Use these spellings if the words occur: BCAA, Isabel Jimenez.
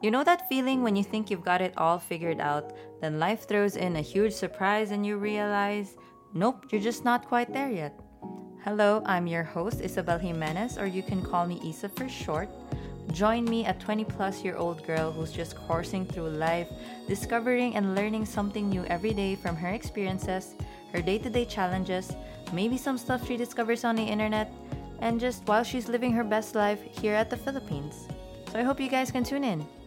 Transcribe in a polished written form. You know that feeling when you think you've got it all figured out, then life throws in a huge surprise and you realize, nope, you're just not quite there yet. Hello, I'm your host, Isabel Jimenez, or you can call me Isa for short. Join me, a 20-plus-year-old girl who's just coursing through life, discovering and learning something new every day from her experiences, her day-to-day challenges, maybe some stuff she discovers on the internet, and just while she's living her best life here at the Philippines. So I hope you guys can tune in.